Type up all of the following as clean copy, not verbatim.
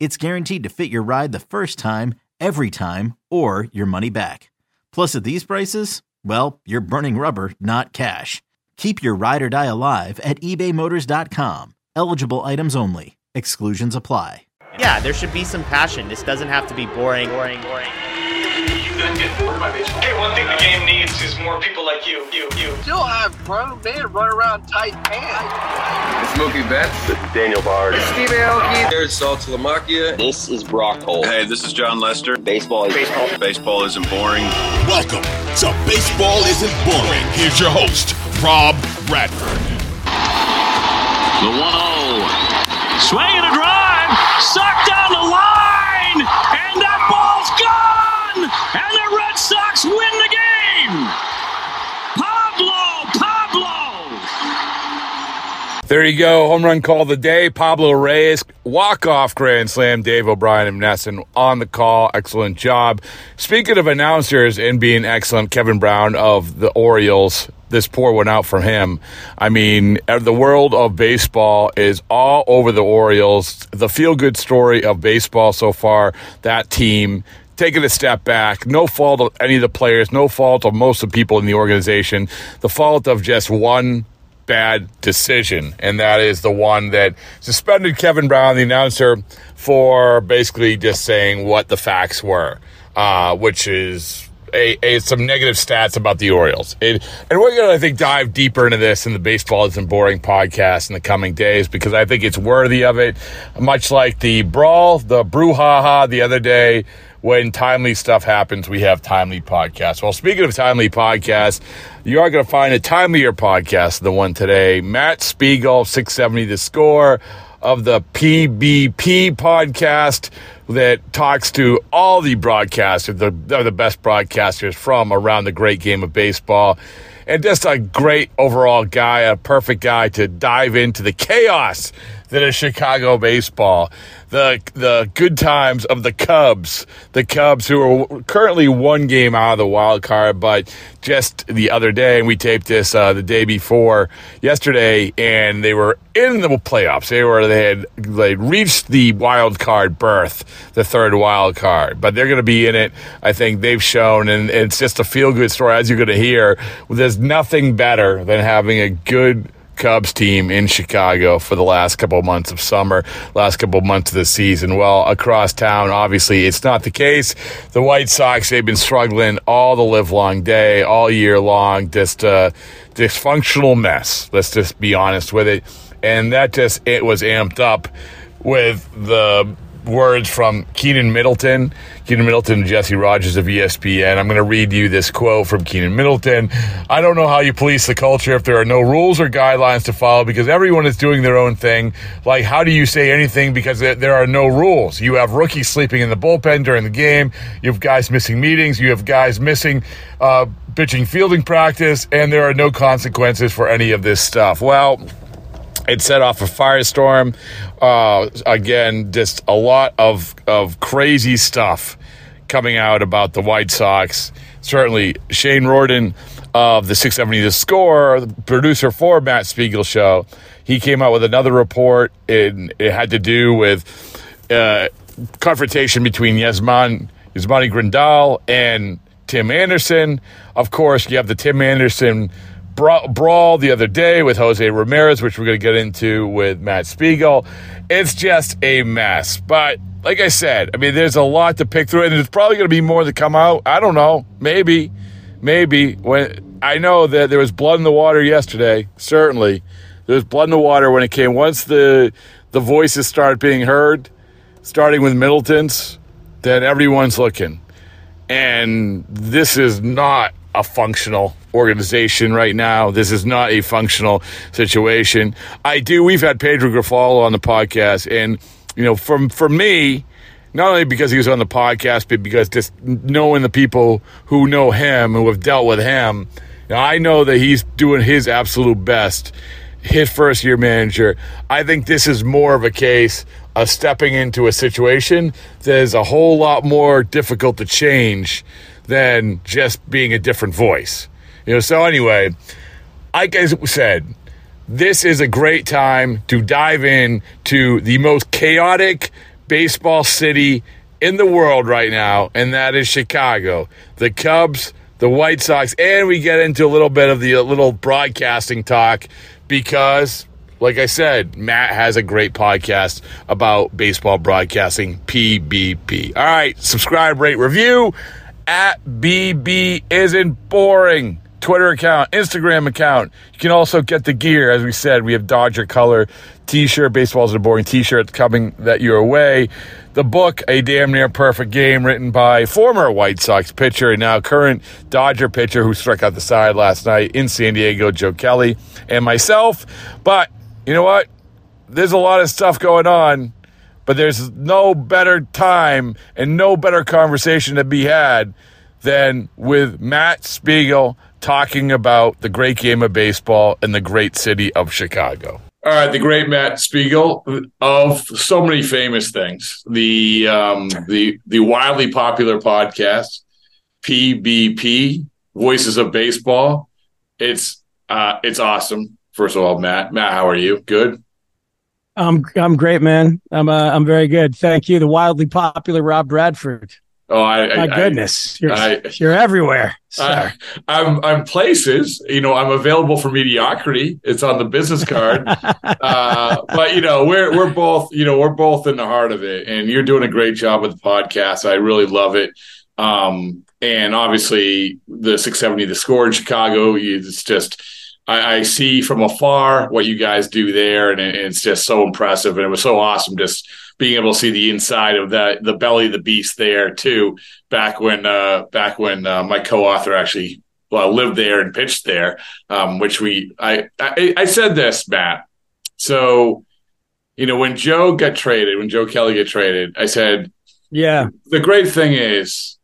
it's guaranteed to fit your ride the first time, every time, or your money back. Plus at these prices, well, you're burning rubber, not cash. Keep your ride or die alive at ebaymotors.com. Eligible items only. Exclusions apply. Yeah, there should be some passion. This doesn't have to be boring. You guys get bored by baseball. Hey, one thing the game needs is more people like you. Still have grown men run around tight pants. It's Mookie Betts. It's Daniel Bard. It's Steve Aoki. There's Sal Talamacchia. This is Brock Holt. Hey, this is John Lester. Baseball. Baseball isn't boring. Welcome to Baseball Isn't Boring. Here's your host, Rob Bradford. The 1-0. Swing and a drive. Sucked down the line. And that ball's gone. And the Red Sox win the game. Pablo. There you go. Home run call of the day. Pablo Reyes. Walk-off grand slam. Dave O'Brien and Nesson on the call. Excellent job. Speaking of announcers and being excellent, Kevin Brown of the Orioles. This pour went out from him. I mean, the world of baseball is all over the Orioles. The feel-good story of baseball so far, that team taking a step back, no fault of any of the players, no fault of most of the people in the organization, the fault of just one bad decision, and that is the one that suspended Kevin Brown, the announcer, for basically just saying what the facts were, which is... some negative stats about the Orioles. And we're going to, I think, dive deeper into this in the Baseball Isn't Boring podcast in the coming days because I think it's worthy of it, much like the brawl, the brouhaha the other day. When timely stuff happens, we have timely podcasts. Well, speaking of timely podcasts, you are going to find a timelier podcast than the one today. Matt Spiegel, 670 The Score of the PBP podcast that talks to all the broadcasters, the best broadcasters from around the great game of baseball. And just a great overall guy, a perfect guy to dive into the chaos that is Chicago baseball, the good times of the Cubs who are currently one game out of the wild card, but just the other day, and we taped this the day before yesterday, and they were in the playoffs. They reached the wild card berth, the third wild card, but they're going to be in it. I think they've shown, and it's just a feel good story as you're going to hear. There's nothing better than having a good Cubs team in Chicago for the last couple of months of summer, last couple of months of the season. Well, across town, obviously, it's not the case. The White Sox, they've been struggling all the livelong day, all year long, just a dysfunctional mess. Let's just be honest with it. And it was amped up with the words from Keynan Middleton, Jesse Rogers of ESPN. I'm going to read you this quote from Keynan Middleton. "I don't know how you police the culture if there are no rules or guidelines to follow because everyone is doing their own thing. Like, how do you say anything because there are no rules? You have rookies sleeping in the bullpen during the game. You have guys missing meetings. You have guys missing pitching fielding practice. And there are no consequences for any of this stuff." Well, It set off a firestorm. Again, just a lot of crazy stuff coming out about the White Sox. Certainly, Shane Rorden of the 670 The Score, the producer for Matt Spiegel's show, he came out with another report. It had to do with confrontation between Yasmani Grandal and Tim Anderson. Of course, you have the Tim Anderson brawl the other day with Jose Ramirez, which we're going to get into with Matt Spiegel. It's just a mess. But like I said, I mean, there's a lot to pick through, and there's probably going to be more to come out. I don't know. Maybe. When I know that there was blood in the water yesterday, certainly. There was blood in the water when it came. Once the voices started being heard, starting with Middleton's, then everyone's looking. And this is not a functional organization right now. This is not a functional situation. We've had Pedro Grifol on the podcast, and, you know, for me, not only because he was on the podcast, but because just knowing the people who know him, who have dealt with him, you know, I know that he's doing his absolute best, his first-year manager. I think this is more of a case of stepping into a situation that is a whole lot more difficult to change than just being a different voice. You know, so anyway, like I said, this is a great time to dive in to the most chaotic baseball city in the world right now, and that is Chicago. The Cubs, the White Sox, and we get into a little bit of the little broadcasting talk because, like I said, Matt has a great podcast about baseball broadcasting, PBP. All right, subscribe, rate, review at BB Isn't Boring. Twitter account, Instagram account. You can also get the gear. As we said, we have Dodger Color T-shirt, Baseball Isn't Boring T-shirt coming that your way. The book, A Damn Near Perfect Game, written by former White Sox pitcher and now current Dodger pitcher who struck out the side last night in San Diego, Joe Kelly, and myself. But you know what? There's a lot of stuff going on, but there's no better time and no better conversation to be had than with Matt Spiegel talking about the great game of baseball and the great city of Chicago. All right, the great Matt Spiegel of so many famous things. The wildly popular podcast, PBP, Voices of Baseball. It's awesome. First of all, Matt, how are you? Good. I'm great, man. I'm very good. Thank you. The wildly popular Rob Bradford. Oh, my goodness! You're everywhere. I'm places. You know, I'm available for mediocrity. It's on the business card. But you know, we're both. You know, we're both in the heart of it, and you're doing a great job with the podcast. I really love it. And obviously, the 670, The Score in Chicago. It's just I see from afar what you guys do there, and it's just so impressive. And it was so awesome just being able to see the inside of that, the belly of the beast there too, back when my co-author actually lived there and pitched there, I said this, Matt. So, you know, when Joe Kelly got traded, I said, yeah, the great thing is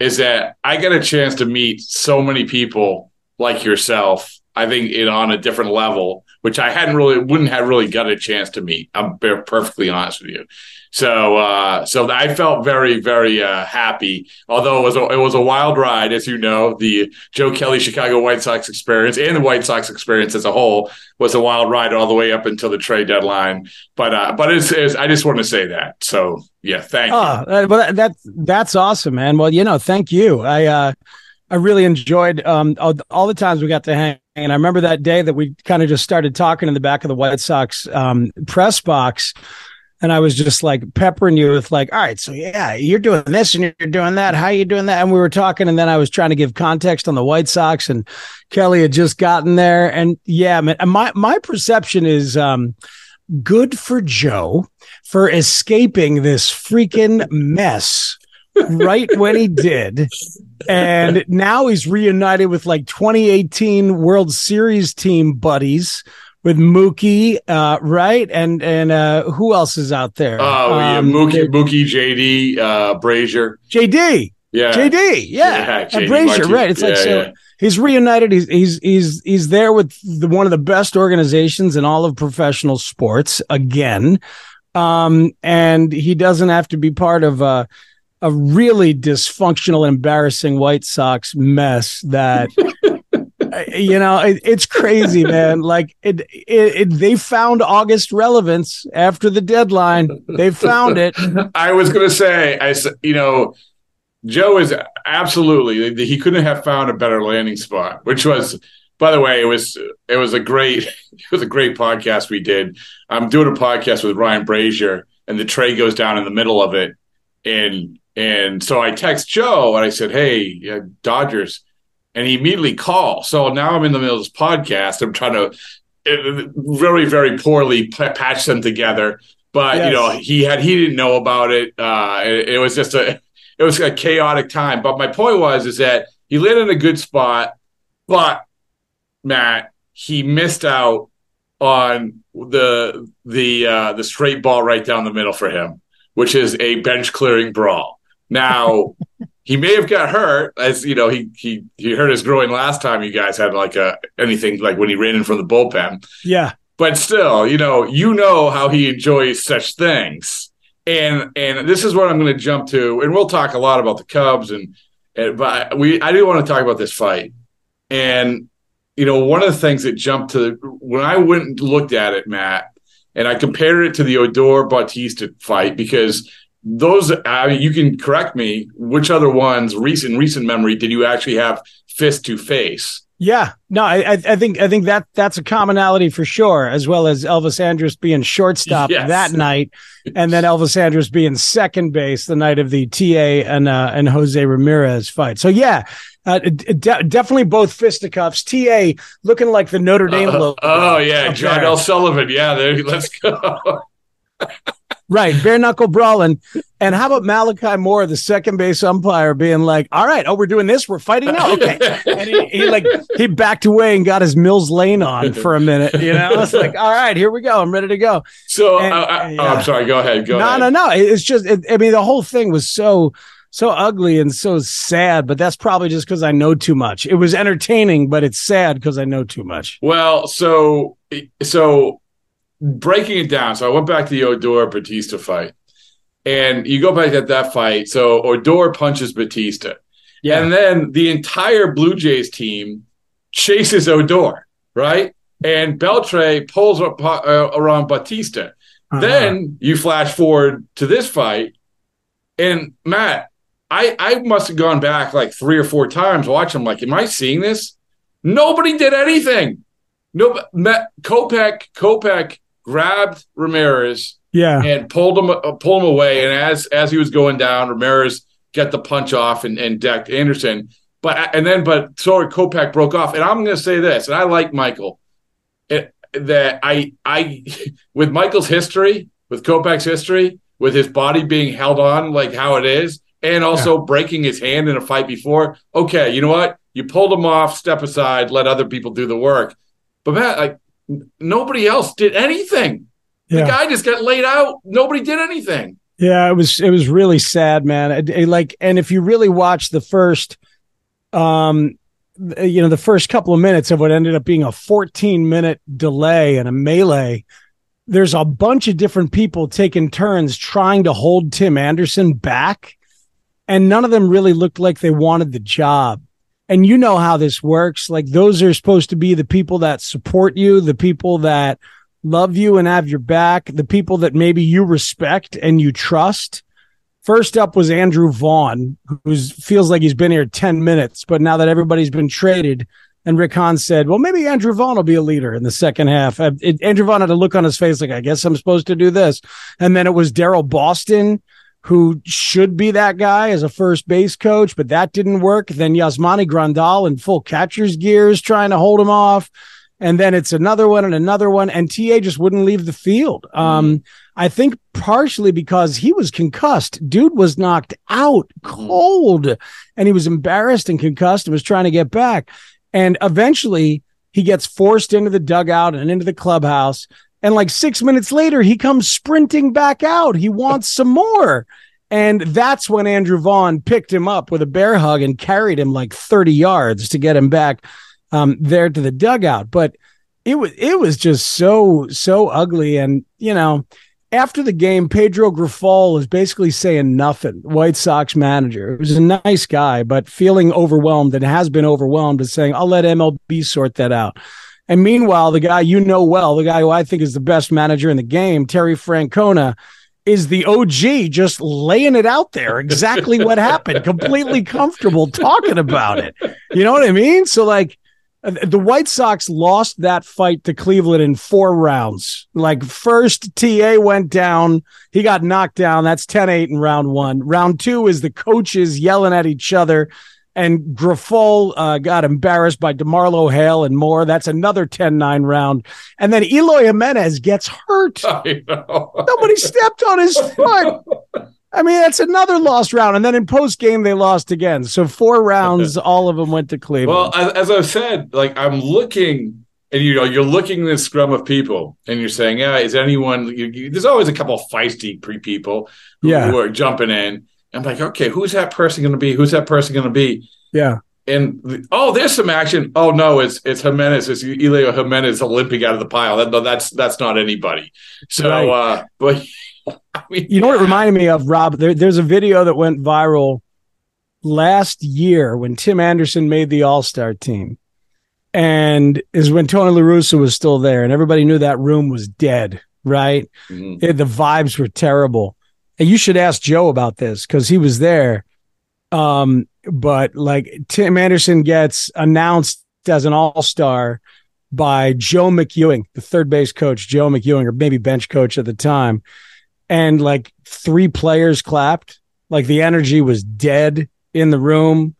that I got a chance to meet so many people like yourself, I think it on a different level, which I wouldn't have really got a chance to meet. I'm perfectly honest with you. So I felt very, very happy, although it was a wild ride, as you know. The Joe Kelly Chicago White Sox experience and the White Sox experience as a whole was a wild ride all the way up until the trade deadline. But I just want to say that. So, yeah, thank you. Well, that's awesome, man. Well, you know, thank you. I really enjoyed all the times we got to hang. And I remember that day that we kind of just started talking in the back of the White Sox press box. And I was just like peppering you with like, all right, so yeah, you're doing this and you're doing that. How are you doing that? And we were talking, and then I was trying to give context on the White Sox, and Kelly had just gotten there. And yeah, man, my perception is good for Joe for escaping this freaking mess right when he did, and now he's reunited with like 2018 World Series team buddies with Mookie, right? And who else is out there? Mookie, JD, Brazier. JD. Yeah. JD. Yeah. Yeah, Brazier, right. It's like, so he's reunited. He's there with one of the best organizations in all of professional sports again. And he doesn't have to be part of a really dysfunctional, embarrassing White Sox mess that, you know, it's crazy, man. Like they found August relevance after the deadline. They found it. I was going to say, you know, Joe is absolutely, he couldn't have found a better landing spot, which was, by the way, it was a great podcast we did. I'm doing a podcast with Ryan Brazier, and the tray goes down in the middle of it. And so I text Joe and I said, "Hey, Dodgers," and he immediately called. So now I'm in the middle of this podcast. I'm trying to very, very poorly patch them together, but yes, you know, he didn't know about it. It was a chaotic time. But my point was that he landed in a good spot, but Matt, he missed out on the straight ball right down the middle for him, which is a bench clearing brawl. Now, he may have got hurt, as you know, he hurt his groin last time you guys had like anything like when he ran in from the bullpen. Yeah. But still, you know how he enjoys such things. And this is what I'm going to jump to, and we'll talk a lot about the Cubs but I do want to talk about this fight. And you know, one of the things that jumped to when I went and looked at it, Matt, and I compared it to the Odor Bautista fight, because those, you can correct me, which other ones recent memory did you actually have fist to face? Yeah, no, I think that's a commonality for sure, as well as Elvis Andrus being shortstop that night, and then Elvis Andrus being second base the night of the TA and Jose Ramirez fight. So yeah, definitely both fisticuffs. TA looking like the Notre Dame logo. Oh yeah, John L. Sullivan. Yeah, there, let's go. Right, bare knuckle brawling. And how about Malachi Moore, the second base umpire, being like, "All right, oh, we're doing this, we're fighting now, okay." And he backed away and got his Mills Lane on for a minute. You know, it's like, "All right, here we go, I'm ready to go." So, and, I'm sorry, go ahead. No. It's just, the whole thing was so ugly and so sad, but that's probably just because I know too much. It was entertaining, but it's sad because I know too much. Well, so. Breaking it down, so I went back to the Odor Bautista fight, and you go back at that fight. So Odor punches Bautista, and then the entire Blue Jays team chases Odor, right? And Beltre pulls up around Bautista. Uh-huh. Then you flash forward to this fight, and Matt, I must have gone back like 3 or 4 times watching. I'm like, am I seeing this? Nobody did anything. No, Matt, Kopech grabbed Ramirez and pulled him away. And as he was going down, Ramirez got the punch off and decked Anderson. But Kopech broke off. And I'm going to say this, and I like Michael, with Michael's history, with Kopech's history, with his body being held on like how it is, and also breaking his hand in a fight before, okay, you know what? You pulled him off, step aside, let other people do the work. But Matt, nobody else did anything. The guy just got laid out. Nobody did anything. Yeah, it was really sad, man. And if you really watch the first, the first couple of minutes of what ended up being a 14-minute delay and a melee, there's a bunch of different people taking turns trying to hold Tim Anderson back, and none of them really looked like they wanted the job. And you know how this works. Like, those are supposed to be the people that support you, the people that love you and have your back, the people that maybe you respect and you trust. First up was Andrew Vaughn, who feels like he's been here 10 minutes, but now that everybody's been traded, and Rick Hahn said, well, maybe Andrew Vaughn will be a leader in the second half. Andrew Vaughn had a look on his face like, I guess I'm supposed to do this. And then it was Darryl Boston, who should be that guy as a first base coach, but that didn't work. Then Yasmani Grandal in full catcher's gears trying to hold him off. And then it's another one and another one. And TA just wouldn't leave the field. I think partially because he was concussed. Dude was knocked out cold, and he was embarrassed and concussed and was trying to get back. And eventually he gets forced into the dugout and into the clubhouse. And like 6 minutes later, he comes sprinting back out. He wants some more. And that's when Andrew Vaughn picked him up with a bear hug and carried him like 30 yards to get him back there to the dugout. But it was just so ugly. And, you know, after the game, Pedro Grifol is basically saying nothing. White Sox manager. He was a nice guy, but feeling overwhelmed and has been overwhelmed and saying, I'll let MLB sort that out. And meanwhile, the guy you know well, the guy who I think is the best manager in the game, Terry Francona, is the OG just laying it out there exactly what happened, completely comfortable talking about it. You know what I mean? So, like, the White Sox lost that fight to Cleveland in 4 rounds. Like, first, TA went down. He got knocked down. That's 10-8 in round 1. Round 2 is the coaches yelling at each other. And Grifol got embarrassed by DeMarlo Hale and more. That's another 10-9 round. And then Eloy Jimenez gets hurt. I know. Nobody stepped on his foot. I mean, that's another lost round. And then in post-game, they lost again. So 4 rounds, all of them went to Cleveland. Well, as I've said, like, I'm looking, and you're looking at this scrum of people, and you're saying, yeah, is anyone – there's always a couple of feisty people who are jumping in. I'm like, okay, who's that person going to be? Who's that person going to be? Yeah. And, oh, there's some action. Oh, no, it's Jimenez. It's Eloy Jimenez limping out of the pile. That's not anybody. So, right. But I mean, you know what it reminded me of, Rob? There's a video that went viral last year when Tim Anderson made the All-Star team. And is when Tony La Russa was still there. And everybody knew that room was dead, right? Mm-hmm. The vibes were terrible. And you should ask Joe about this because he was there. But like Tim Anderson gets announced as an all-star by Joe McEwing, the third base coach, Joe McEwing, or maybe bench coach at the time. And like 3 players clapped. Like the energy was dead in the room.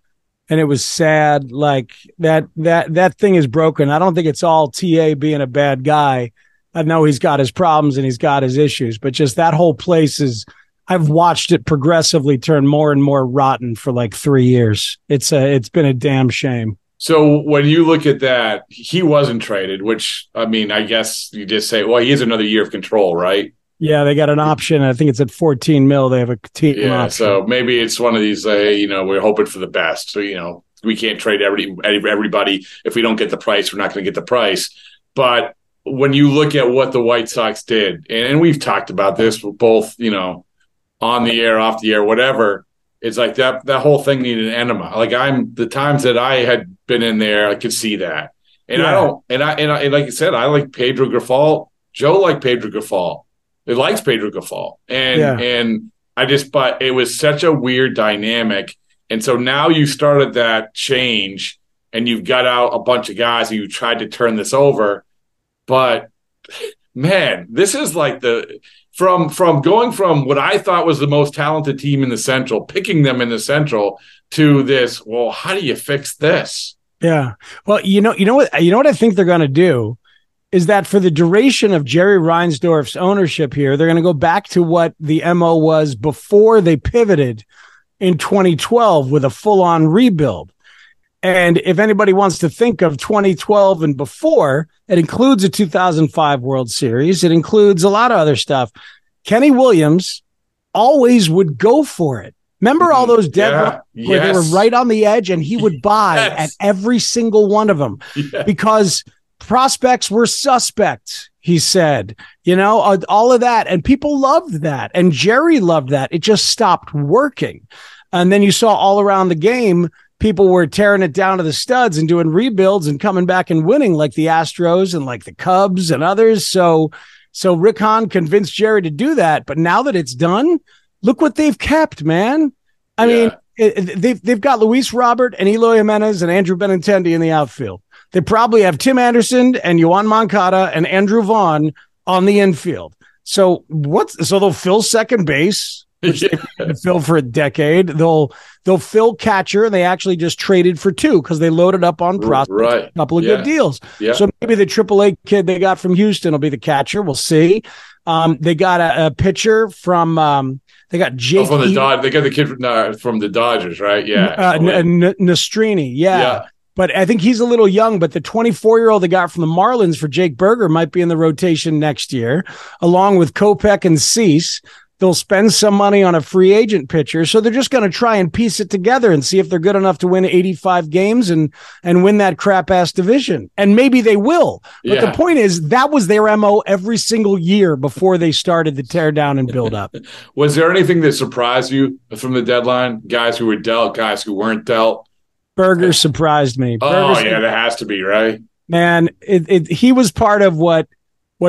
And it was sad. Like that thing is broken. I don't think it's all TA being a bad guy. I know he's got his problems and he's got his issues, but just that whole place is, I've watched it progressively turn more and more rotten for like 3 years. It's been a damn shame. So when you look at that, he wasn't traded, which, I mean, I guess you just say, well, he is another year of control, right? Yeah, they got an option. I think it's at $14 million. They have a team option. So maybe it's one of these, we're hoping for the best. So, we can't trade everybody. If we don't get the price, we're not going to get the price. But when you look at what the White Sox did, and we've talked about this both, on the air, off the air, whatever, it's like that whole thing needed an enema. Like the times that I had been in there, I could see that. And yeah. And like you said, I like Pedro Grifol. Joe liked Pedro Grifol. He likes Pedro Grifol. And but it was such a weird dynamic. And so now you started that change and you've got out a bunch of guys and you tried to turn this over. But man, this is like from going from what I thought was the most talented team in the Central, picking them in the Central to this. Well, how do you fix this? Yeah. Well, you know what I think they're going to do is that for the duration of Jerry Reinsdorf's ownership here, they're going to go back to what the MO was before they pivoted in 2012 with a full-on rebuild. And if anybody wants to think of 2012 and before, it includes a 2005 World Series. It includes a lot of other stuff. Kenny Williams always would go for it. Remember all those deadlines where they were right on the edge and he would buy at every single one of them because prospects were suspects, he said, all of that. And people loved that. And Jerry loved that. It just stopped working. And then you saw all around the game, people were tearing it down to the studs and doing rebuilds and coming back and winning like the Astros and like the Cubs and others. So Rick Hahn convinced Jerry to do that. But now that it's done, look what they've kept, man. I mean, they've got Luis Robert and Eloy Jimenez and Andrew Benintendi in the outfield. They probably have Tim Anderson and Yohan Moncada and Andrew Vaughn on the infield. So they'll fill second base, which they fill for a decade. They'll fill catcher, and they actually just traded for 2 because they loaded up on prospects, a couple of good deals. Yeah. So maybe the AAA kid they got from Houston will be the catcher. We'll see. They got a pitcher from they got Jake. From the Dodgers. They got the kid from the Dodgers, right? Yeah, Nastrini. Yeah. But I think he's a little young, but the 24-year-old they got from the Marlins for Jake Berger might be in the rotation next year, along with Kopech and Cease. They'll spend some money on a free agent pitcher. So they're just going to try and piece it together and see if they're good enough to win 85 games and win that crap ass division. And maybe they will. But The point is that was their MO every single year before they started to tear down and build up. Was there anything that surprised you from the deadline? Guys who were dealt, guys who weren't dealt? Berger surprised me. That has to be right. Man, he was part of what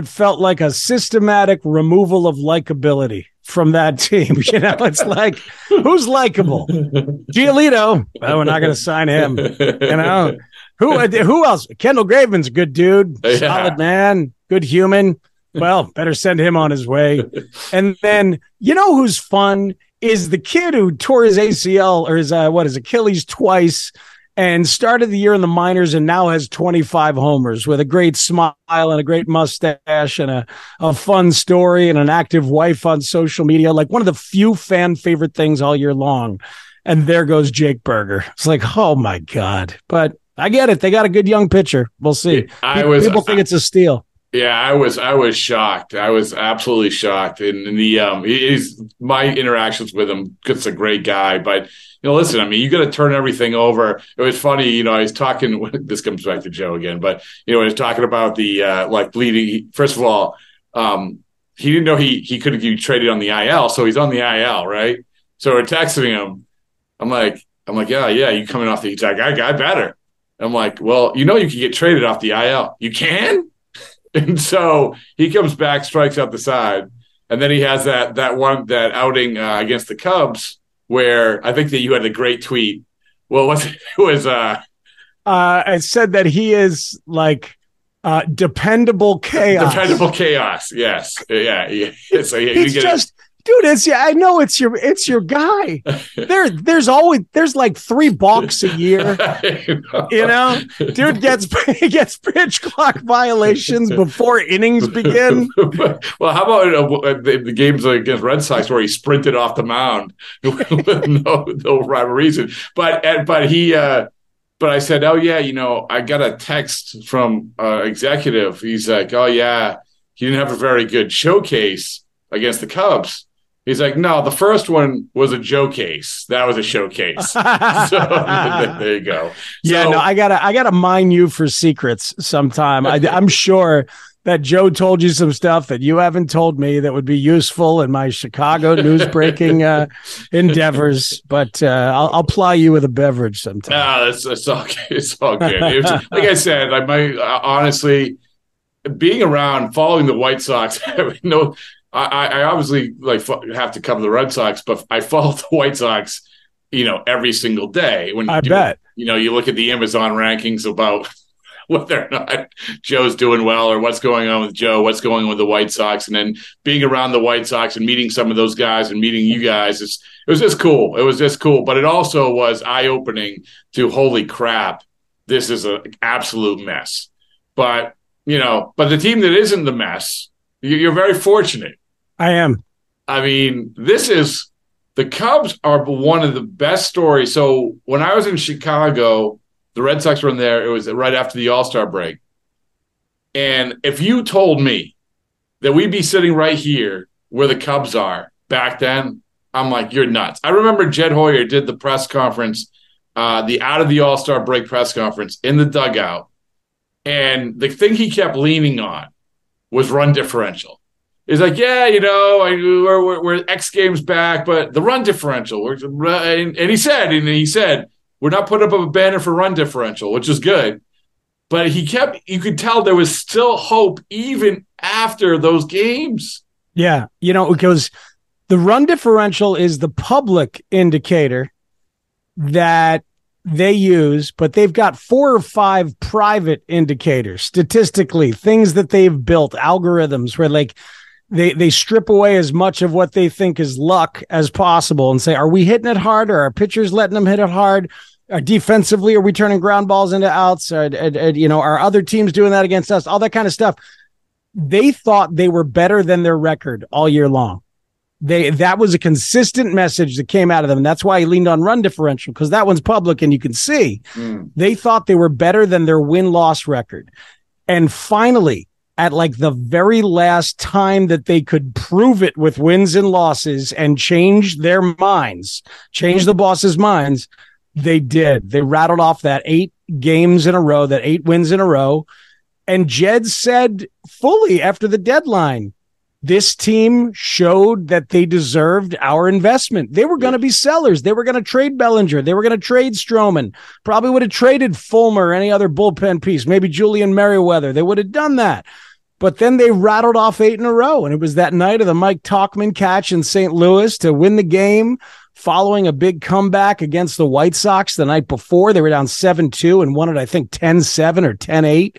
felt like a systematic removal of likability from that team. You know, it's like, who's likable? Giolito. Oh, we're not going to sign him. You know, who else? Kendall Graveman's a good dude, solid man, good human. Well, better send him on his way. And then, you know, who's fun is the kid who tore his ACL or his Achilles twice and started the year in the minors and now has 25 homers with a great smile and a great mustache and a fun story and an active wife on social media. Like one of the few fan favorite things all year long. And there goes Jake Berger. It's like, oh my God. But I get it. They got a good young pitcher. We'll see. People think it's a steal. Yeah, I was shocked. I was absolutely shocked. And my interactions with him, it's a great guy, but you know, listen, I mean, you got to turn everything over. It was funny, you know, I was talking, this comes back to Joe again, but, you know, I was talking about the, bleeding. First of all, he didn't know he couldn't be traded on the IL, so he's on the IL, right? So we're texting him. I'm like, yeah, you coming off the – he's like, I better. I'm like, well, you know you can get traded off the IL. You can? And so he comes back, strikes out the side, and then he has that outing against the Cubs, where I think that you had a great tweet. Well, I said that he is like dependable chaos. Dependable chaos. Yes. Yeah. So he's just it. Dude. I know it's your guy. There's always three balks a year. You know, dude gets pitch clock violations before innings begin. Well, how about the games against Red Sox where he sprinted off the mound with no rhyme or reason? But I said, oh yeah, you know, I got a text from executive. He's like, oh yeah, he didn't have a very good showcase against the Cubs. He's like, no, the first one was a Joe case. That was a showcase. So there you go. Yeah, so, no, I gotta mine you for secrets sometime. I'm sure that Joe told you some stuff that you haven't told me that would be useful in my Chicago news breaking endeavors. But I'll ply you with a beverage sometime. That's all good. It's all good. Like I said, I might honestly being around following the White Sox. I obviously have to cover the Red Sox, but I follow the White Sox, you know, every single day. I bet. You know, you look at the Amazon rankings about whether or not Joe's doing well or what's going on with Joe, what's going on with the White Sox. And then being around the White Sox and meeting some of those guys and meeting you guys, it was just cool. It was just cool. But it also was eye-opening to, holy crap, this is an absolute mess. But, you know, the team that isn't the mess – you're very fortunate. I am. I mean, the Cubs are one of the best stories. So when I was in Chicago, the Red Sox were in there. It was right after the All-Star break. And if you told me that we'd be sitting right here where the Cubs are back then, I'm like, you're nuts. I remember Jed Hoyer did the press conference, the out of the All-Star break press conference in the dugout. And the thing he kept leaning on was run differential. It's like, yeah, you know, we're X games back, but the run differential. And he said, we're not putting up a banner for run differential, which is good. But you could tell there was still hope even after those games. Yeah, you know, because the run differential is the public indicator that they use, but they've got 4 or 5 private indicators statistically, things that they've built, algorithms where like they strip away as much of what they think is luck as possible and say, are we hitting it hard? Or are our pitchers letting them hit it hard? Defensively, are we turning ground balls into outs? You know, are other teams doing that against us? All that kind of stuff. They thought they were better than their record all year long. That was a consistent message that came out of them. And that's why he leaned on run differential, because that one's public and you can see they thought they were better than their win-loss record. And finally, at like the very last time that they could prove it with wins and losses and change their minds, change the bosses' minds, they did. They rattled off that 8 games in a row, that 8 wins in a row. And Jed said fully after the deadline, this team showed that they deserved our investment. They were going to be sellers. They were going to trade Bellinger. They were going to trade Stroman. Probably would have traded Fulmer or any other bullpen piece, maybe Julian Merriweather. They would have done that. But then they rattled off 8 in a row, and it was that night of the Mike Tauchman catch in St. Louis to win the game following a big comeback against the White Sox the night before. They were down 7-2 and won it, I think, 10-7 or 10-8.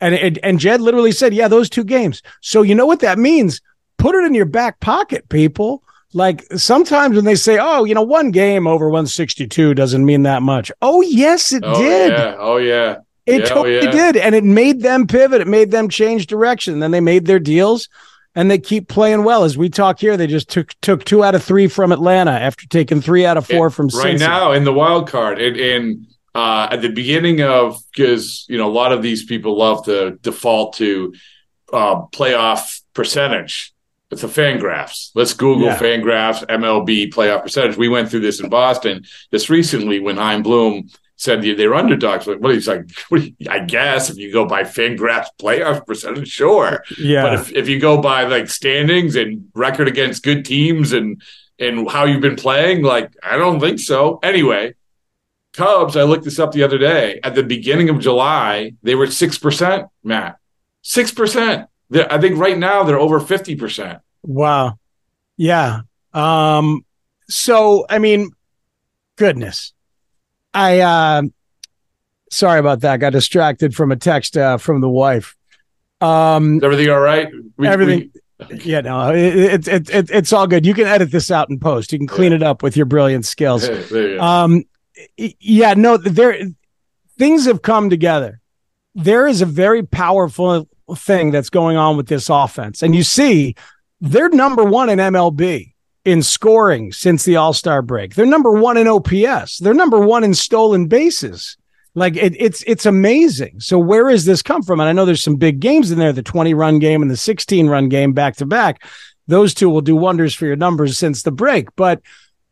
And Jed literally said, yeah, those 2 games. So you know what that means? Put it in your back pocket, people. Like sometimes when they say, oh, you know, 1 game over 162 doesn't mean that much. Oh, yes, it did. Yeah. Oh, yeah. It totally did. And it made them pivot. It made them change direction. And then they made their deals and they keep playing well. As we talk here, they just took 2 out of 3 from Atlanta after taking 3 out of 4 from Cincinnati. Right now in the wild card. At the beginning of, because, you know, a lot of these people love to default to playoff percentage. It's the Fangraphs. Let's Google Fangraphs, MLB playoff percentage. We went through this in Boston just recently when Chaim Bloom said they're underdogs. Like, well, he's like, I guess if you go by Fangraphs playoff percentage, sure. Yeah. But if you go by like standings and record against good teams and how you've been playing, like, I don't think so. Anyway. Cubs, I looked this up the other day. At the beginning of July, they were 6%, Matt. 6%. I think right now they're over 50%. Wow. Yeah. So, I mean, goodness. Sorry about that. I got distracted from a text from the wife. Is everything all right? Everything. Yeah, no, it's all good. You can edit this out in post. You can clean it up with your brilliant skills. Hey, there you go. Yeah, no, things have come together. There is a very powerful thing that's going on with this offense. And you see, they're number one in MLB in scoring since the All-Star break. They're number one in OPS. They're number one in stolen bases. Like, it's amazing. So where has this come from? And I know there's some big games in there, the 20-run game and the 16-run game back-to-back. Those two will do wonders for your numbers since the break. But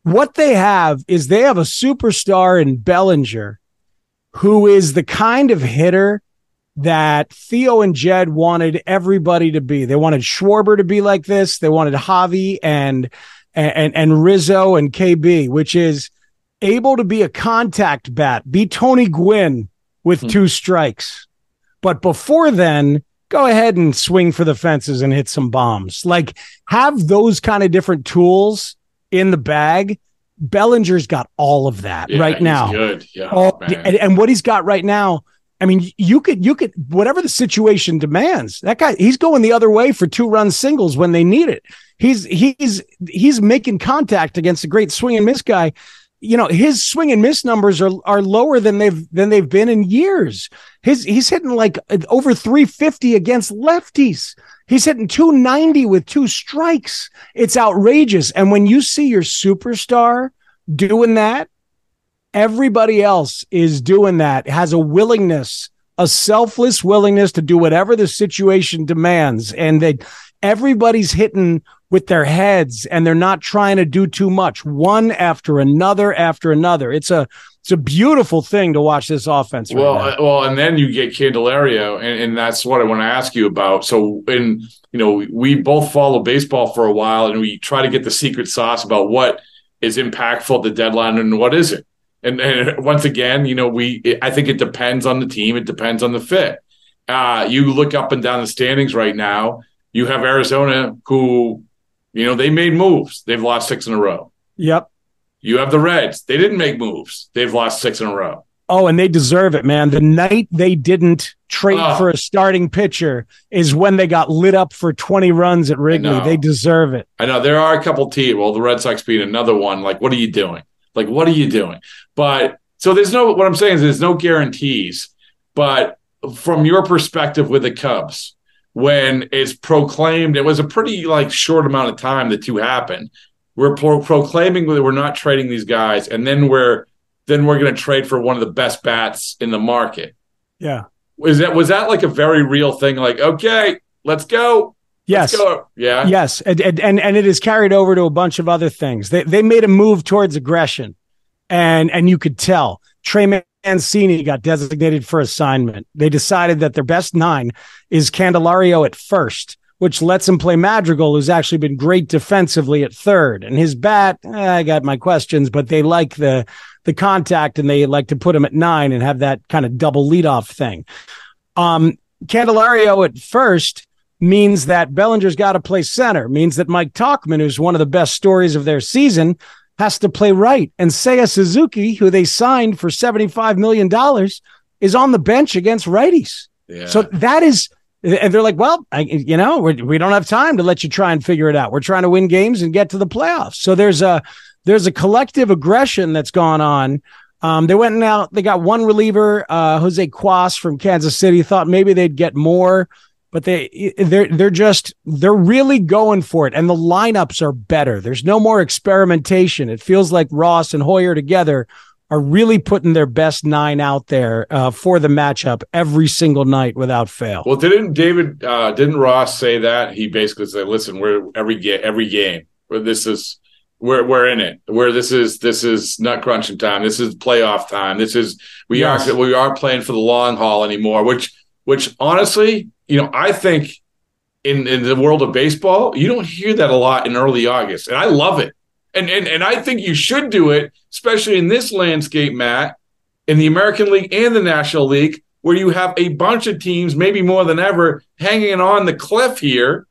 what they have is they have a superstar in Bellinger who is the kind of hitter that Theo and Jed wanted everybody to be. They wanted Schwarber to be like this. They wanted Javi and Rizzo and KB, which is able to be a contact bat, be Tony Gwynn with 2 strikes. But before then, go ahead and swing for the fences and hit some bombs. Like, have those kind of different tools in the bag. Bellinger's got all of that right now. Good. Yeah, and what he's got right now, I mean, you could whatever the situation demands. That guy, he's going the other way for 2-run singles when they need it. He's making contact against a great swing and miss guy. You know, his swing and miss numbers are lower than they've been in years. He's hitting like over 350 against lefties. He's hitting 290 with 2 strikes. It's outrageous. And when you see your superstar doing that, everybody else is doing that, has a willingness, a selfless willingness to do whatever the situation demands. And everybody's hitting with their heads and they're not trying to do too much, one after another after another. It's a beautiful thing to watch this offense. Well, and then you get Candelario, and that's what I want to ask you about. So, and you know, we both follow baseball for a while, and we try to get the secret sauce about what is impactful at the deadline and what isn't. And once again, you know, I think it depends on the team, it depends on the fit. You look up and down the standings right now. You have Arizona, who, you know, they made moves. They've lost 6 in a row. Yep. You have the Reds. They didn't make moves. They've lost 6 in a row. Oh, and they deserve it, man. The night they didn't trade for a starting pitcher is when they got lit up for 20 runs at Wrigley. They deserve it. I know. There are a couple teams. Well, the Red Sox being another one. Like, what are you doing? Like, what are you doing? But so there's no – what I'm saying is there's no guarantees. But from your perspective with the Cubs, when it's proclaimed – it was a pretty, like, short amount of time the two happened – we're proclaiming that we're not trading these guys, and then we're going to trade for one of the best bats in the market. Yeah. Was that like a very real thing? Like, okay, let's go. Yes. Let's go. Yeah. Yes. And it is carried over to a bunch of other things. They made a move towards aggression, and you could tell. Trey Mancini got designated for assignment. They decided that their best nine is Candelario at first, which lets him play Madrigal, who's actually been great defensively at third. And his bat, I got my questions, but they like the contact, and they like to put him at nine and have that kind of double leadoff thing. Candelario at first means that Bellinger's got to play center, means that Mike Tauchman, who's one of the best stories of their season, has to play right. And Seiya Suzuki, who they signed for $75 million, is on the bench against righties. Yeah. So that is, and they're like, well, we don't have time to let you try and figure it out. We're trying to win games and get to the playoffs. So there's a collective aggression that's gone on. They went and out, they got one reliever, Jose Quas from Kansas City, thought maybe they'd get more, but they're really going for it, and the lineups are better. There's no more experimentation. It feels like Ross and Hoyer together are really putting their best nine out there for the matchup every single night without fail. Well, didn't Ross say that? He basically said, "Listen, we're every game where this is we're in it. Where this is nut crunching time. This is playoff time. This is we are playing for the long haul anymore." Which honestly, you know, I think in the world of baseball, you don't hear that a lot in early August, and I love it. And I think you should do it, especially in this landscape, Matt, in the American League and the National League, where you have a bunch of teams, maybe more than ever, hanging on the cliff here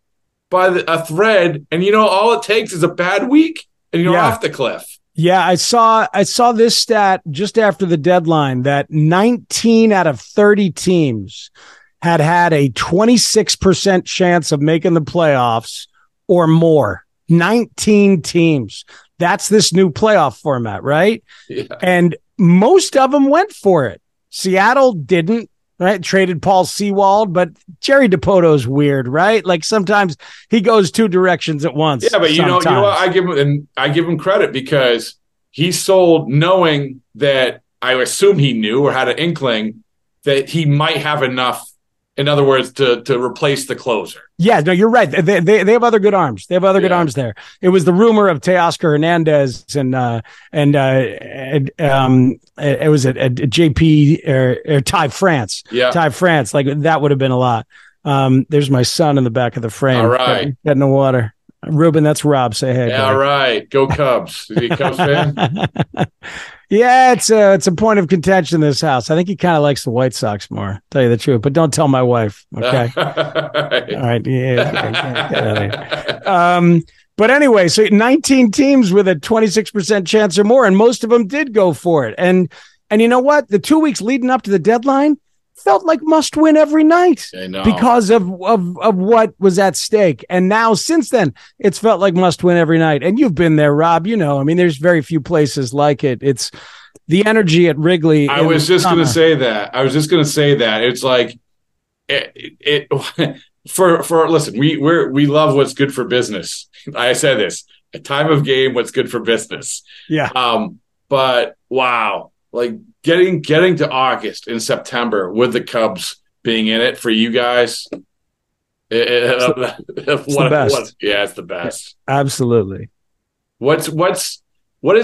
by a thread. And, you know, all it takes is a bad week, and you're off the cliff. Yeah, I saw this stat just after the deadline that 19 out of 30 teams had a 26% chance of making the playoffs or more. 19 teams. That's this new playoff format, right? Yeah. And most of them went for it. Seattle didn't, right? Traded Paul Sewald, but Jerry DiPoto's weird, right? Like sometimes he goes two directions at once. Yeah, but you know what? I give him credit because he sold knowing that I assume he knew or had an inkling that he might have enough. In other words, to replace the closer. Yeah, no, you're right. They have other good arms. They have other good arms there. It was the rumor of Teoscar Hernandez and it was at JP or Ty France. Yeah, Ty France. Like that would have been a lot. There's my son in the back of the frame. All right, getting the water. Ruben, that's Rob. Say hey. Yeah, all right, go Cubs. Is he a Cubs fan? Yeah, it's a point of contention in this house. I think he kind of likes the White Sox more, tell you the truth, but don't tell my wife, okay? All right. Yeah, get out of here. But anyway, so 19 teams with a 26% chance or more, and most of them did go for it. And you know what? The 2 weeks leading up to the deadline felt like must win every night because of what was at stake. And now since then, it's felt like must win every night. And you've been there, Rob, you know, I mean, there's very few places like it. It's the energy at Wrigley. I was just going to say that. It's like it for listen, we love what's good for business. I said this at time of game, what's good for business. Yeah. But wow. Like getting to August and September with the Cubs being in it for you guys. It's the best. Yeah, absolutely. What is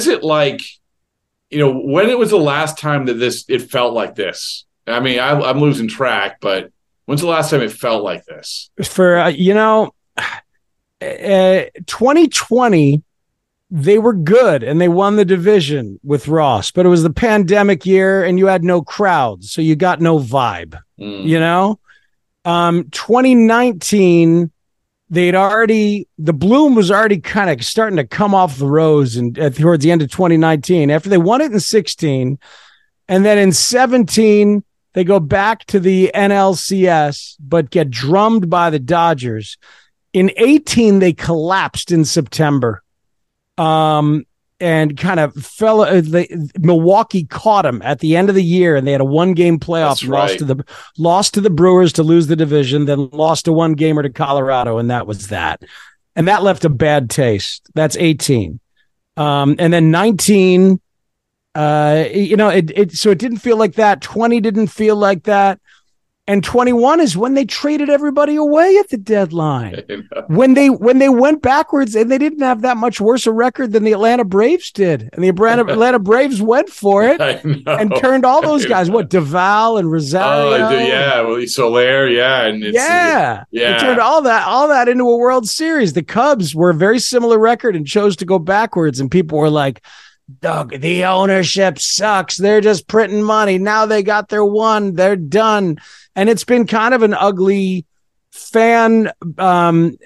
it like, you know, when it was the last time that it felt like this? I mean, I'm losing track, but when's the last time it felt like this? For, 2020, they were good and they won the division with Ross, but it was the pandemic year and you had no crowds. So you got no vibe, you know, 2019, the bloom was already kind of starting to come off the rose and towards the end of 2019 after they won it in 2016. And then in 2017, they go back to the NLCS, but get drummed by the Dodgers. In 2018, they collapsed in September. And kind of Milwaukee caught them at the end of the year, and they had a one-game playoff loss to the Brewers to lose the division, then lost a one-gamer to Colorado, and that was that. And that left a bad taste. That's 2018, and then 2019. So it didn't feel like that. 2020 didn't feel like that. And 21 is when they traded everybody away at the deadline. When they went backwards and they didn't have that much worse a record than the Atlanta Braves did. And the Atlanta Braves went for it and turned all those guys. What, Deval and Rosario? Soler. They turned all that into a World Series. The Cubs were a very similar record and chose to go backwards. And people were like, Doug, the ownership sucks. They're just printing money. Now they got their one. They're done. And it's been kind of an ugly fan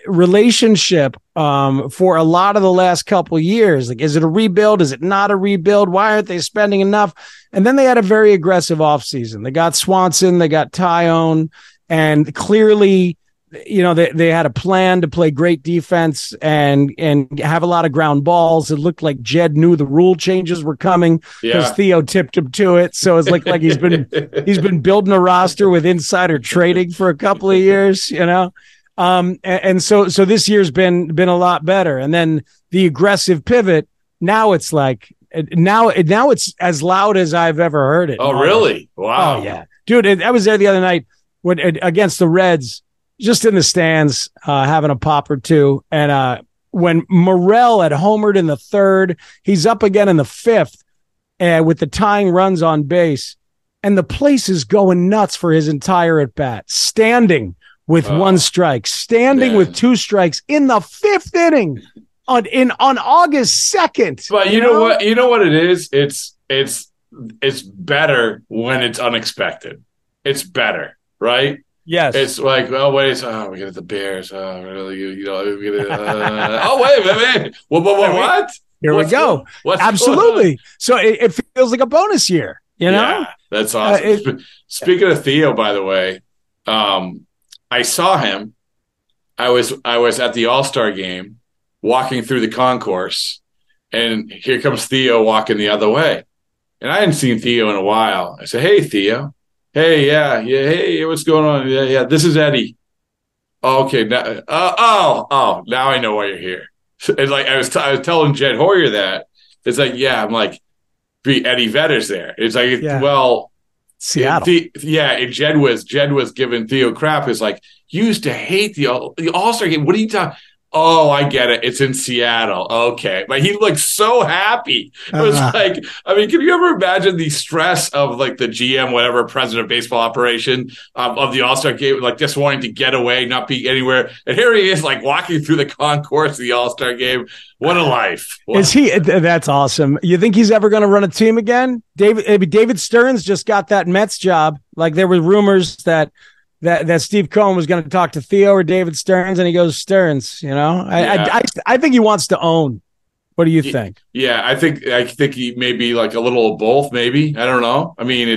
relationship for a lot of the last couple of years. Like, is it a rebuild? Is it not a rebuild? Why aren't they spending enough? And then they had a very aggressive offseason. They got Swanson. They got Tyone. And clearly, you know, they had a plan to play great defense and have a lot of ground balls. It looked like Jed knew the rule changes were coming because Theo tipped him to it. So it's like he's been building a roster with insider trading for a couple of years, you know. So this year's been a lot better. And then the aggressive pivot, now it's like now it's as loud as I've ever heard it. Oh, really? Wow. Oh, yeah. Dude, I was there the other night against the Reds. Just in the stands, having a pop or two. And when Morrell had homered in the third, he's up again in the fifth with the tying runs on base. And the place is going nuts for his entire at-bat. Standing with one strike. Standing with two strikes in the fifth inning on August 2nd. But you know what? You know what it is? It's better when it's unexpected. It's better, right? Yes. It's like, we got the Bears. Wait a minute. What? Here we go. Absolutely. So it feels like a bonus year, you know? Yeah, that's awesome. Speaking of Theo, by the way, I saw him. I was at the All-Star game walking through the concourse, and here comes Theo walking the other way. And I hadn't seen Theo in a while. I said, hey, Theo. Hey, hey, what's going on? Yeah, this is Eddie. Oh, okay, now, now I know why you're here. It's like I was telling Jed Hoyer that. It's like, I'm like, Eddie Vedder's there. It's like, well, Seattle. And Jed was giving Theo crap. It's like, you used to hate the All-Star game. What are you talking? Oh, I get it. It's in Seattle. Okay. Like, he looked so happy. It was like, I mean, can you ever imagine the stress of, like, the GM, whatever, president of baseball operation of the All-Star game, like, just wanting to get away, not be anywhere. And here he is, like, walking through the concourse of the All-Star game. What a life. That's awesome. You think he's ever going to run a team again? David Stearns just got that Mets job. Like, there were rumors that Steve Cohen was going to talk to Theo or David Stearns, and he goes Stearns. You know, I think he wants to own. What do you think? Yeah, I think he may be like a little of both. Maybe, I don't know. I mean,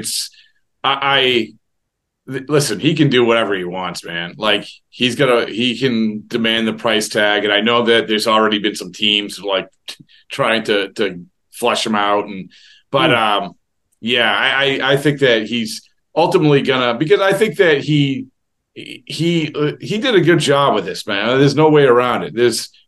listen. He can do whatever he wants, man. Like, he can demand the price tag, and I know that there's already been some teams like trying to flush him out, I think that he's ultimately gonna, because I think that he did a good job with this, man. There's no way around it.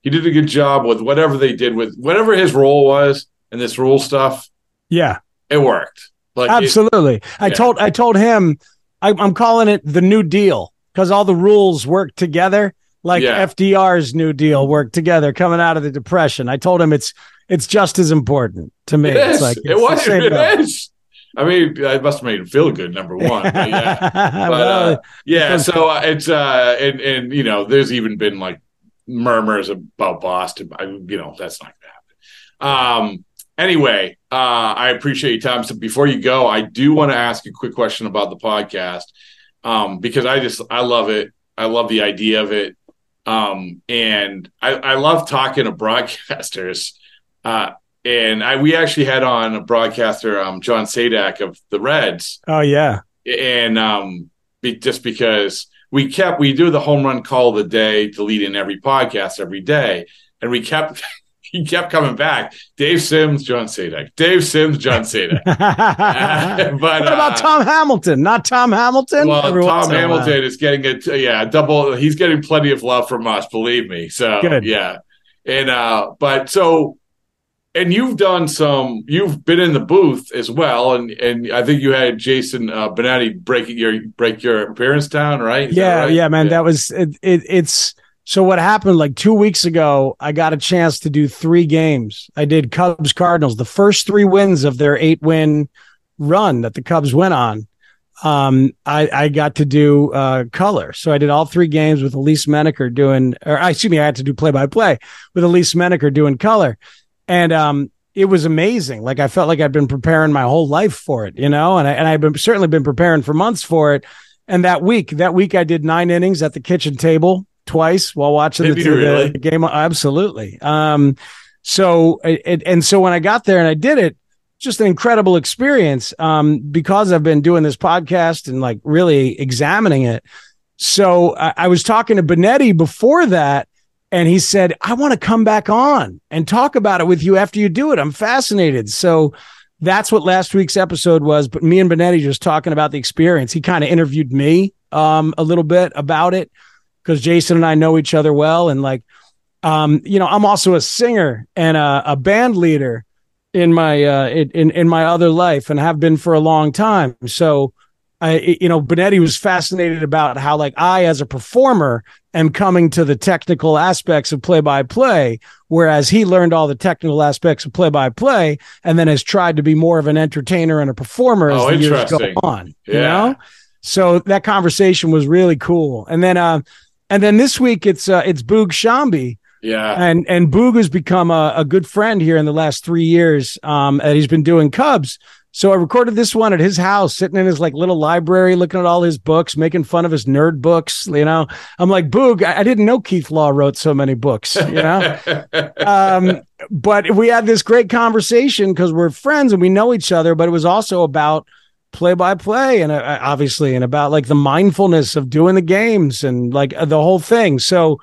He did a good job with whatever they did with whatever his role was and this rule stuff. Yeah, it worked. Like, absolutely. I told him I'm calling it the New Deal because all the rules work together. Like FDR's New Deal worked together coming out of the Depression. I told him it's just as important to me. It is. I mean, I must have made him feel good, number one. So it's and you know, there's even been like murmurs about Boston. That's not gonna happen. Anyway, I appreciate your time. So before you go, I do want to ask a quick question about the podcast because I love it. I love the idea of it, and I love talking to broadcasters. And we actually had on a broadcaster, John Sadak of the Reds. Oh yeah, and just because we do the home run call of the day to lead in every podcast every day, and he kept coming back. Dave Sims, John Sadak. Dave Sims, John Sadak. But what about Tom Hamilton? Not Tom Hamilton. Well, Tom Hamilton is getting a double. He's getting plenty of love from us, believe me. So good. Yeah, and but so. And you've done some. You've been in the booth as well, and I think you had Jason Benetti break your appearance down, right? Yeah, man. Yeah. That was it, it's so. What happened? Like 2 weeks ago, I got a chance to do three games. I did Cubs Cardinals, the first three wins of their 8-win run that the Cubs went on. I got to do color, so I did all three games with Elise Menaker doing. I had to do play by play with Elise Menaker doing color. And it was amazing. Like I felt like I'd been preparing my whole life for it, you know, and I've certainly been preparing for months for it. And that week I did 9 innings at the kitchen table twice while watching the game. Absolutely. So when I got there and I did it, just an incredible experience because I've been doing this podcast and like really examining it. So I was talking to Benetti before that. And he said, I want to come back on and talk about it with you after you do it. I'm fascinated. So that's what last week's episode was. But me and Benetti just talking about the experience. He kind of interviewed me a little bit about it because Jason and I know each other well. And like, you know, I'm also a singer and a band leader in my in my other life and have been for a long time. So Benetti was fascinated about how, like, I, as a performer, am coming to the technical aspects of play-by-play, whereas he learned all the technical aspects of play-by-play and then has tried to be more of an entertainer and a performer as the years go on, you know? So that conversation was really cool. And then this week it's Boog Sciambi. Yeah. And Boog has become a good friend here in the last 3 years that he's been doing Cubs. So I recorded this one at his house, sitting in his like little library, looking at all his books, making fun of his nerd books. You know, I'm like, Boog, I didn't know Keith Law wrote so many books, you know, but we had this great conversation because we're friends and we know each other, but it was also about play by play and obviously, and about like the mindfulness of doing the games and like the whole thing. So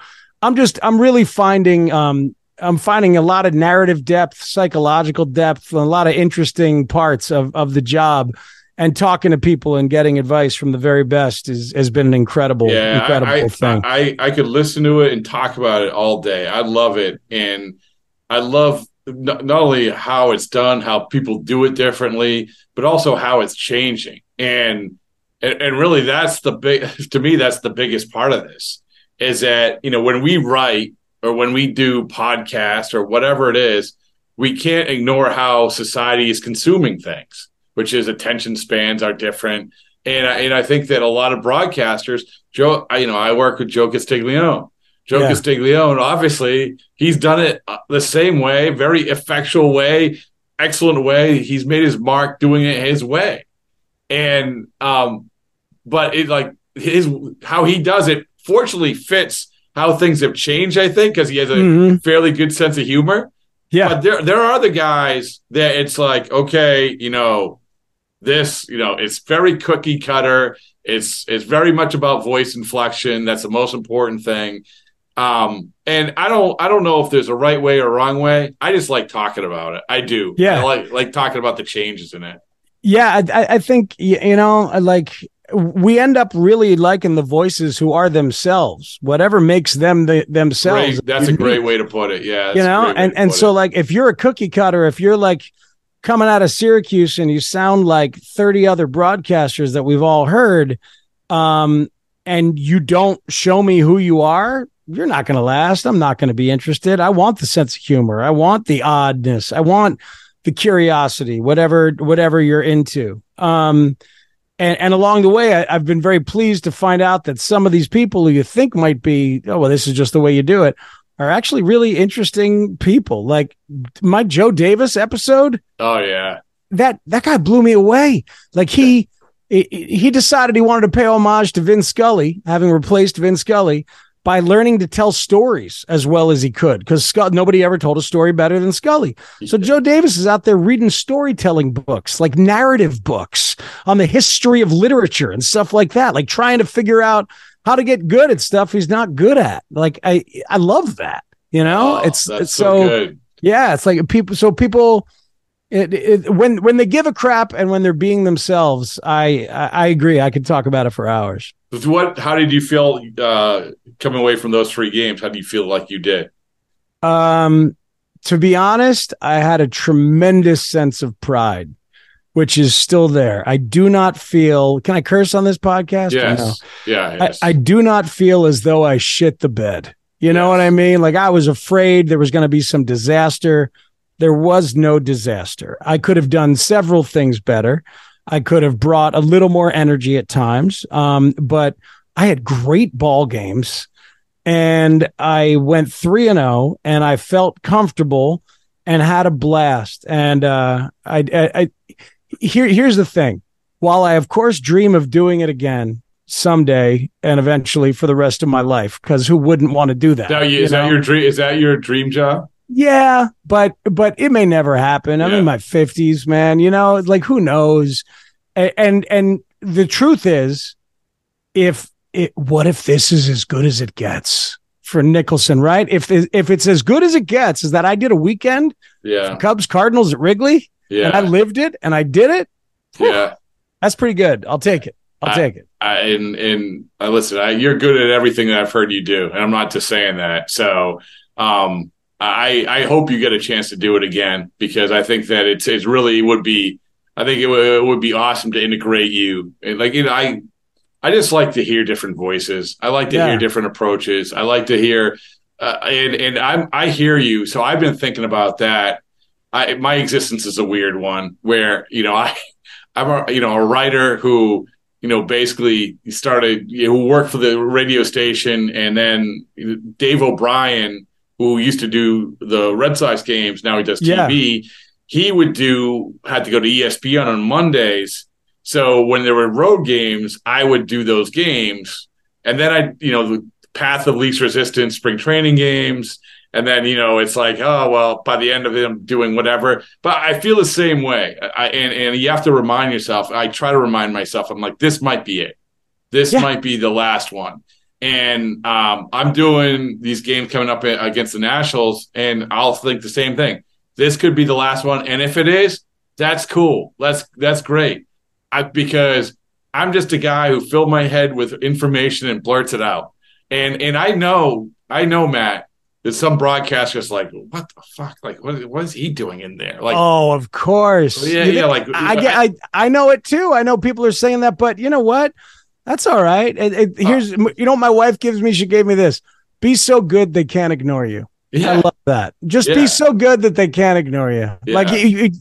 I'm finding a lot of narrative depth, psychological depth, and a lot of interesting parts of the job, and talking to people and getting advice from the very best has been an incredible thing. I could listen to it and talk about it all day. I love it. And I love not only how it's done, how people do it differently, but also how it's changing. And really that's that's the biggest part of this is that, you know, when we write, or when we do podcasts or whatever it is, we can't ignore how society is consuming things, which is attention spans are different. And I think that a lot of broadcasters, I work with Joe Castiglione. Castiglione, obviously, he's done it the same way, very effectual way, excellent way. He's made his mark doing it his way. And but it like how he does it fortunately fits how things have changed, I think, because he has a fairly good sense of humor. Yeah. But there are other guys that it's like, okay, you know, this, you know, it's very cookie cutter. It's very much about voice inflection. That's the most important thing. And I don't know if there's a right way or wrong way. I just like talking about it. I do. Yeah. I like talking about the changes in it. Yeah. I think, you know, we end up really liking the voices who are themselves, whatever makes them themselves. Great. That's a great way to put it. Yeah. You know, and so like, if you're a cookie cutter, if you're like coming out of Syracuse and you sound like 30 other broadcasters that we've all heard, and you don't show me who you are, you're not going to last. I'm not going to be interested. I want the sense of humor. I want the oddness. I want the curiosity, whatever you're into. And along the way, I've been very pleased to find out that some of these people who you think might be, oh, well, this is just the way you do it, are actually really interesting people. Like my Joe Davis episode. Oh, yeah. That guy blew me away. Like he decided he wanted to pay homage to Vin Scully, having replaced Vin Scully, by learning to tell stories as well as he could, because nobody ever told a story better than Scully. So Joe Davis is out there reading storytelling books, like narrative books on the history of literature and stuff like that, like trying to figure out how to get good at stuff he's not good at. Like I love that, you know, it's so good. Yeah, it's like people when they give a crap and when they're being themselves, I agree. I could talk about it for hours. How did you feel coming away from those three games? How do you feel like you did? to be honest, I had a tremendous sense of pride, which is still there. I do not feel, can I curse on this podcast? Yes. No? Yeah. Yes. I do not feel as though I shit the bed. You know what I mean? Like, I was afraid there was going to be some disaster. There was no disaster. I could have done several things better. I could have brought a little more energy at times, but I had great ball games, and I went 3-0, and I felt comfortable and had a blast. And here's the thing: while I, of course, dream of doing it again someday and eventually for the rest of my life, because who wouldn't want to do that? Is that your dream? Is that your dream job? Yeah, but it may never happen. I'm in my 50s, man. You know, like, who knows? And the truth is, what if this is as good as it gets for Nicholson, right? If it's as good as it gets, is that I did a weekend, Cubs Cardinals at Wrigley, and I lived it and I did it. Yeah, that's pretty good. I'll take it. I'll take it. Listen, you're good at everything that I've heard you do, and I'm not just saying that. So, I hope you get a chance to do it again, because I think that it's really would be, I think it would be awesome to integrate you. And, like, you know, I just like to hear different voices. I like to hear different approaches. I like to hear, and I hear you. So I've been thinking about that. My existence is a weird one where, you know, I'm a writer who, you know, basically started, who worked for the radio station, and then Dave O'Brien, who used to do the Red Sox games, now he does TV. Yeah. He had to go to ESPN on Mondays. So when there were road games, I would do those games. And then the path of least resistance, spring training games. And then, you know, it's like, oh, well, by the end of it, I'm doing whatever. But I feel the same way. And you have to remind yourself. I try to remind myself, I'm like, this might be it. This might be the last one. And I'm doing these games coming up against the Nationals, and I'll think the same thing. This could be the last one, and if it is, that's cool. That's great, because I'm just a guy who filled my head with information and blurts it out. And I know, Matt, that some broadcasters like, what the fuck? Like, what is he doing in there? Like, oh, of course, yeah. Like, I know it too. I know people are saying that, but you know what? That's all right. You know what my wife gives me? She gave me this. Be so good they can't ignore you. Yeah. I love that. Just be so good that they can't ignore you. Yeah. Like,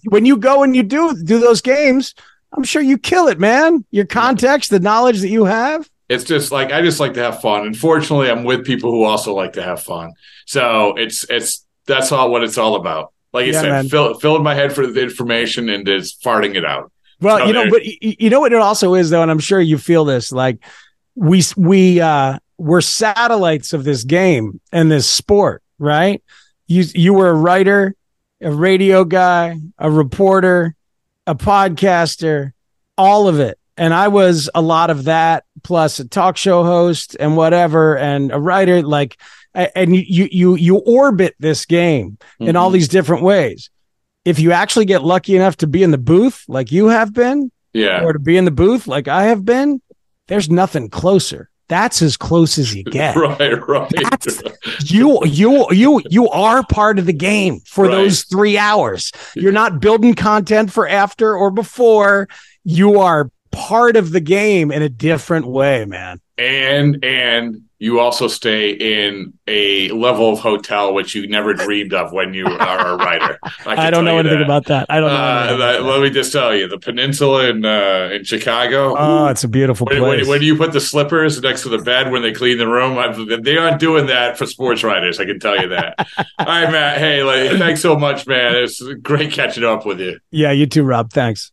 when you go and you do those games, I'm sure you kill it, man. Your context, the knowledge that you have. It's just like, I just like to have fun. And fortunately, I'm with people who also like to have fun. So that's all what it's all about. Like I said, filling my head for the information and just farting it out. Well, so you know what it also is, though, and I'm sure you feel this, like we're satellites of this game and this sport, right? You were a writer, a radio guy, a reporter, a podcaster, all of it. And I was a lot of that, plus a talk show host and whatever, and a writer, like, and you orbit this game in all these different ways. If you actually get lucky enough to be in the booth like you have been, or to be in the booth like I have been, there's nothing closer. That's as close as you get. Right. You are part of the game for those 3 hours. You're not building content for after or before. You are part of the game in a different way, man. And you also stay in a level of hotel which you never dreamed of when you are a writer. I don't know anything about that. I don't know. Let me just tell you, the Peninsula in Chicago. Oh, it's a beautiful place. When you put the slippers next to the bed when they clean the room, they aren't doing that for sports writers. I can tell you that. All right, Matt. Hey, thanks so much, man. It's great catching up with you. Yeah, you too, Rob. Thanks.